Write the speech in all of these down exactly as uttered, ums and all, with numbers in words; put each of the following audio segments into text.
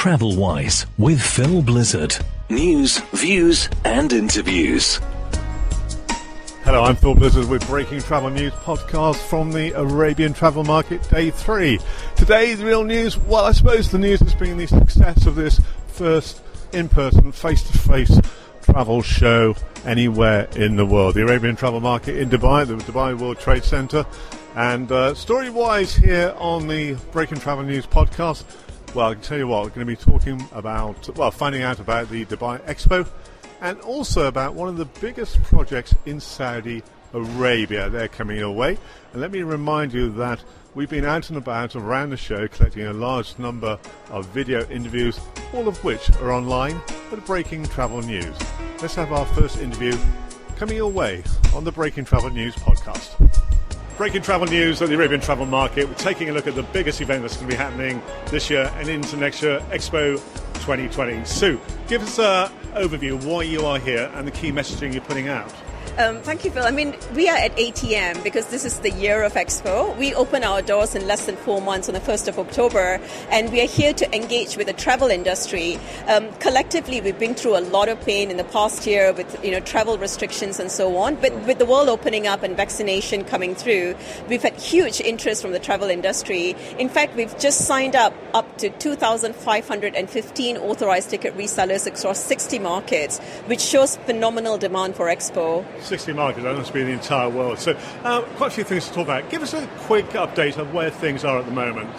Travel Wise with Phil Blizzard. News, views, and interviews. Hello, I'm Phil Blizzard with Breaking Travel News Podcast from the Arabian Travel Market, Day three. Today, the real news, well, I suppose the news has been the success of this first in-person, face-to-face travel show anywhere in the world. The Arabian Travel Market in Dubai, the Dubai World Trade Center. And uh, story-wise here on the Breaking Travel News Podcast, well, I can tell you what, we're going to be talking about, well, finding out about the Dubai Expo, and also about one of the biggest projects in Saudi Arabia. They're coming your way. And let me remind you that we've been out and about around the show collecting a large number of video interviews, all of which are online at Breaking Travel News. Let's have our first interview coming your way on the Breaking Travel News Podcast. Breaking travel news at the Arabian Travel Market. We're taking a look at the biggest event that's going to be happening this year and into next year, Expo twenty twenty. Sue, give us an overview of why you are here and the key messaging you're putting out. Um, thank you, Phil. I mean, we are at A T M because this is the year of Expo. We open our doors in less than four months on the first of October, and we are here to engage with the travel industry. Um, collectively, we've been through a lot of pain in the past year with, you know, travel restrictions and so on. But with the world opening up and vaccination coming through, we've had huge interest from the travel industry. In fact, we've just signed up up to two thousand five hundred fifteen authorized ticket resellers across sixty markets, which shows phenomenal demand for Expo. sixty markets, that must be the entire world. So uh, quite a few things to talk about. Give us a quick update on where things are at the moment.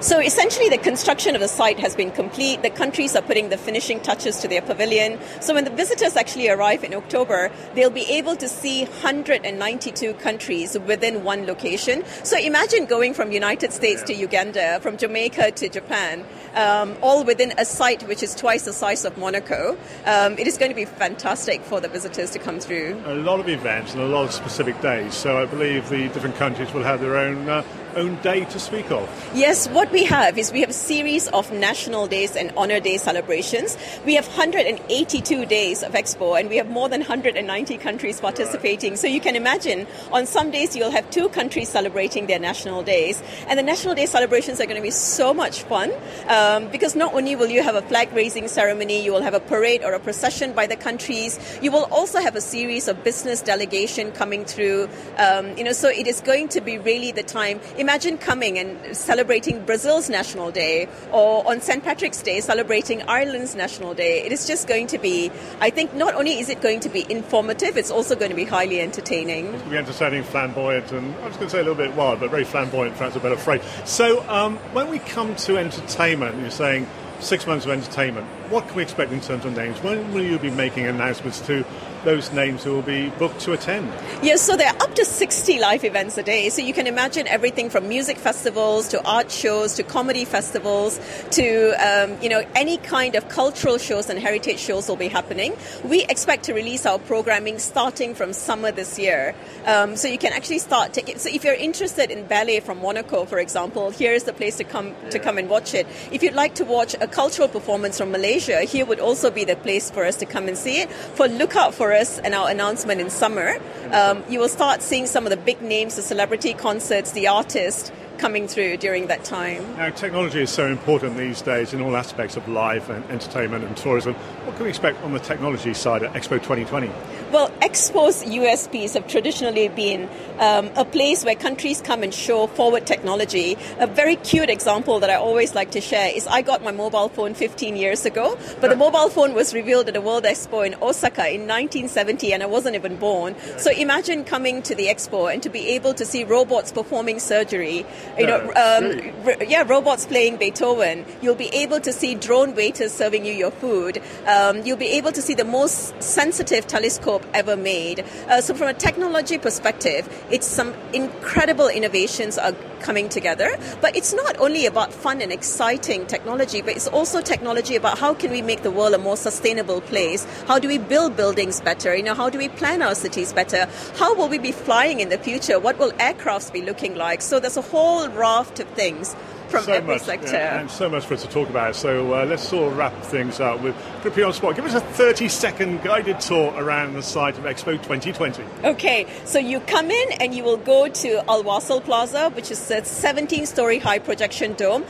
So essentially the construction of the site has been complete. The countries are putting the finishing touches to their pavilion. So when the visitors actually arrive in October, they'll be able to see one hundred ninety-two countries within one location. So imagine going from United States to Uganda, from Jamaica to Japan, um, all within a site which is twice the size of Monaco. Um, it is going to be fantastic for the visitors to come through. A lot of events and a lot of specific days. So I believe the different countries will have their own uh, own day to speak of. Yes, what we have is we have a series of national days and honor day celebrations. We have one hundred eighty-two days of Expo, and we have more than one hundred ninety countries participating. Right. So you can imagine on some days you'll have two countries celebrating their national days, and the national day celebrations are going to be so much fun um, because not only will you have a flag raising ceremony, you will have a parade or a procession by the countries. You will also have a series of business delegation coming through. Um, you know, so it is going to be really the time. Imagine coming and celebrating Brazil's National Day, or on Saint Patrick's Day celebrating Ireland's National Day. It is just going to be, I think, not only is it going to be informative, it's also going to be highly entertaining. It's going to be entertaining, flamboyant, and I was going to say a little bit wild, but very flamboyant, perhaps a better phrase. So um, when we come to entertainment, you're saying six months of entertainment. What can we expect in terms of names? When will you be making announcements to those names who will be booked to attend? Yes, so there are up to sixty live events a day. So you can imagine everything from music festivals to art shows to comedy festivals to, um, you know, any kind of cultural shows and heritage shows will be happening. We expect to release our programming starting from summer this year. Um, so you can actually start taking... So if you're interested in ballet from Monaco, for example, here's the place to come to come and watch it. If you'd like to watch a cultural performance from Malaysia, here would also be the place for us to come and see it. For look out for us and our announcement in summer, um, you will start seeing some of the big names, the celebrity concerts, the artists coming through during that time. Now, technology is so important these days in all aspects of life and entertainment and tourism. What can we expect on the technology side at Expo twenty twenty? Well, Expo's U S Ps have traditionally been um, a place where countries come and show forward technology. A very cute example that I always like to share is I got my mobile phone fifteen years ago, but the mobile phone was revealed at the World Expo in Osaka in nineteen seventy, and I wasn't even born. So imagine coming to the Expo and to be able to see robots performing surgery, you know, um, really? yeah, robots playing Beethoven. You'll be able to see drone waiters serving you your food. Um, you'll be able to see the most sensitive telescope ever made. Uh, so from a technology perspective, it's some incredible innovations are coming together. But it's not only about fun and exciting technology, but it's also technology about how can we make the world a more sustainable place? How do we build buildings better? You know, how do we plan our cities better? How will we be flying in the future? What will aircrafts be looking like? So there's a whole raft of things from so every much, sector. Yeah, and so much for us to talk about. So uh, let's sort of wrap things up with Grippy on Spot. Give us a thirty-second guided tour around the site of Expo twenty twenty. Okay, so you come in and you will go to Al Wasl Plaza, which is a seventeen-storey high projection dome.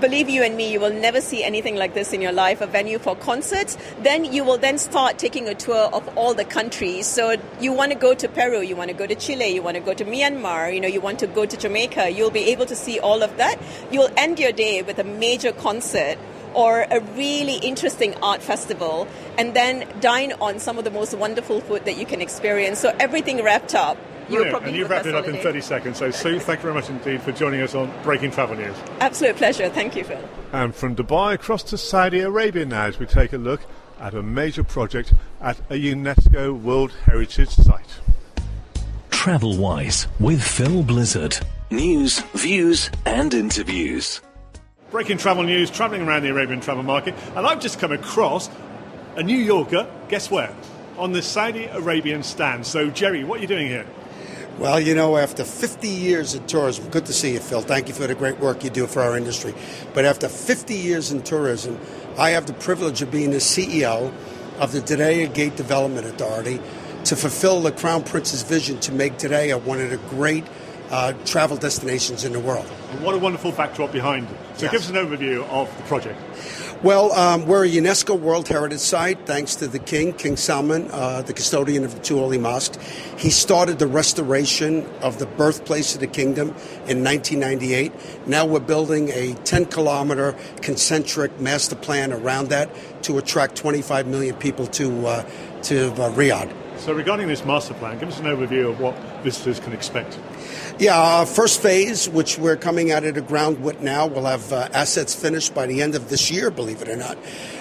believe you and me, you will never see anything like this in your life, a venue for concerts. Then you will then start taking a tour of all the countries. So you want to go to Peru, you want to go to Chile, you want to go to Myanmar, you know, you want to go to Jamaica. You'll be able to see all of that. You'll end your day with a major concert or a really interesting art festival, and then dine on some of the most wonderful food that you can experience. So everything wrapped up. Brilliant. And you've wrapped it up in thirty seconds. So, Sue, thank you very much indeed for joining us on Breaking Travel News. Absolute pleasure. Thank you, Phil. And from Dubai across to Saudi Arabia now as we take a look at a major project at a UNESCO World Heritage Site. Travel-wise with Phil Blizzard. News, views and interviews. Breaking Travel News, travelling around the Arabian travel market. And I've just come across a New Yorker, guess where? On the Saudi Arabian stand. So, Jerry, what are you doing here? Well, you know, after fifty years in tourism, good to see you, Phil. Thank you for the great work you do for our industry. But after fifty years in tourism, I have the privilege of being the C E O of the Dadea Gate Development Authority to fulfill the Crown Prince's vision to make Dadea one of the great uh, travel destinations in the world. And what a wonderful backdrop behind it. So yes. Give us an overview of the project. Well, um, we're a UNESCO World Heritage Site, thanks to the King, King Salman, uh, the custodian of the Two Holy Mosques. He started the restoration of the birthplace of the kingdom in nineteen ninety-eight. Now we're building a ten-kilometer concentric master plan around that to attract twenty-five million people to, uh, to uh, Riyadh. So regarding this master plan, give us an overview of what visitors can expect. Yeah, our first phase, which we're coming out of the ground with now, we'll have uh, assets finished by the end of this year, believe it or not.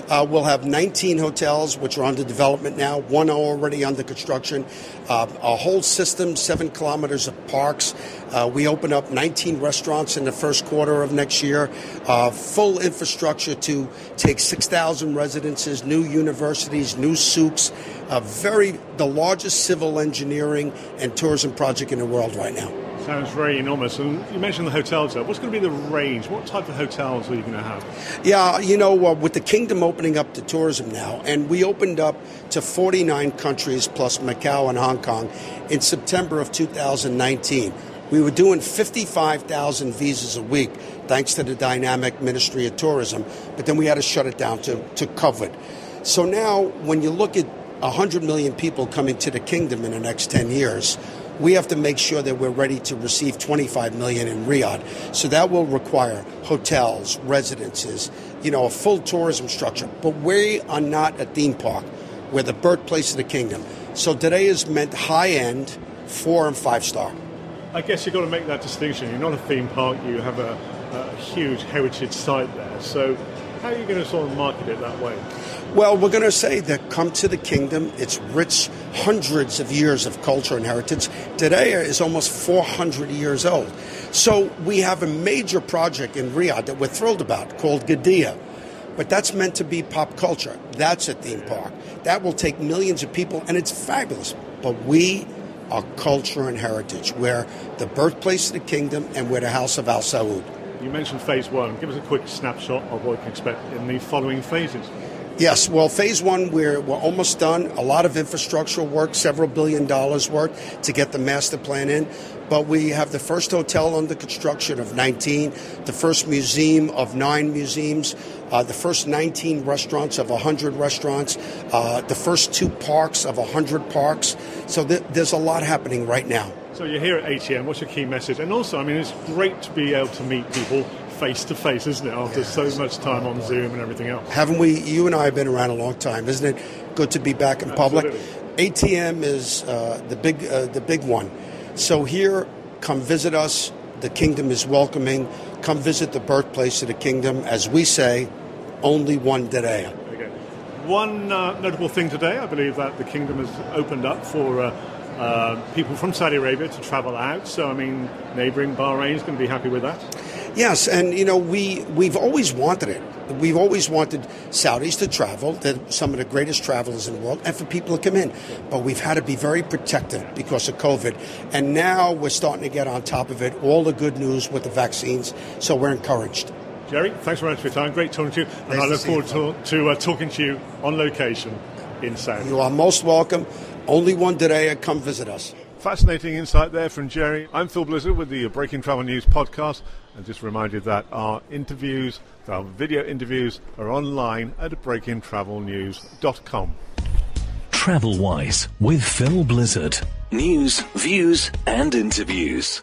Uh, we'll have nineteen hotels, which are under development now, one already under construction, uh, a whole system, seven kilometers of parks. Uh, we open up nineteen restaurants in the first quarter of next year, uh, full infrastructure to take six thousand residences, new universities, new souks, uh, very the largest civil engineering and tourism project in the world right now. Sounds very enormous. And you mentioned the hotels there. What's going to be the range? What type of hotels are you going to have? Yeah, you know, uh, with the kingdom opening up to tourism now, and we opened up to forty-nine countries plus Macau and Hong Kong in September of two thousand nineteen. We were doing fifty-five thousand visas a week, thanks to the dynamic Ministry of Tourism, but then we had to shut it down to, to COVID. So now, when you look at one hundred million people coming to the kingdom in the next ten years, we have to make sure that we're ready to receive twenty-five million in Riyadh. So that will require hotels, residences, you know, a full tourism structure. But we are not a theme park. We're the birthplace of the kingdom. So today is meant high-end, four and five-star. I guess you've got to make that distinction. You're not a theme park. You have a, a huge heritage site there. So how are you going to sort of market it that way? Well, we're going to say that come to the kingdom. It's rich, hundreds of years of culture and heritage. Today is almost four hundred years old. So we have a major project in Riyadh that we're thrilled about called Gadea. But that's meant to be pop culture. That's a theme park. That will take millions of people, and it's fabulous. But we our culture and heritage. We're the birthplace of the kingdom and we're the house of Al Saud. You mentioned phase one. Give us a quick snapshot of what you can expect in the following phases. Yes, well, phase one, we're, we're almost done. A lot of infrastructural work, several billion dollars worth to get the master plan in. But we have the first hotel under construction of nineteen, the first museum of nine museums, uh, the first nineteen restaurants of one hundred restaurants, uh, the first two parks of one hundred parks. So th- there's a lot happening right now. So you're here at A T M. What's your key message? And also, I mean, it's great to be able to meet people face-to-face, isn't it, after yes. so much time on Zoom and everything else. Haven't we? You and I have been around a long time, isn't it? Good to be back in Absolutely. public. A T M is uh, the big uh, the big one. So here, come visit us. The kingdom is welcoming. Come visit the birthplace of the kingdom. As we say, only one today. Okay. One uh, notable thing today, I believe that the kingdom has opened up for uh, uh, people from Saudi Arabia to travel out. So, I mean, neighbouring Bahrain is going to be happy with that. Yes, and, you know, we, we've always wanted it. We've always wanted Saudis to travel. They're some of the greatest travelers in the world, and for people to come in. But we've had to be very protective because of COVID. And now we're starting to get on top of it, all the good news with the vaccines, so we're encouraged. Jerry, thanks very much for your time. Great talking to you. And nice I look forward you, to, to uh, talking to you on location in Saudi. You are most welcome. Only one today. Come visit us. Fascinating insight there from Jerry. I'm Phil Blizzard with the Breaking Travel News podcast, and just reminded that our interviews, our video interviews, are online at breaking travel news dot com. Travel Wise with Phil Blizzard. News, views and interviews.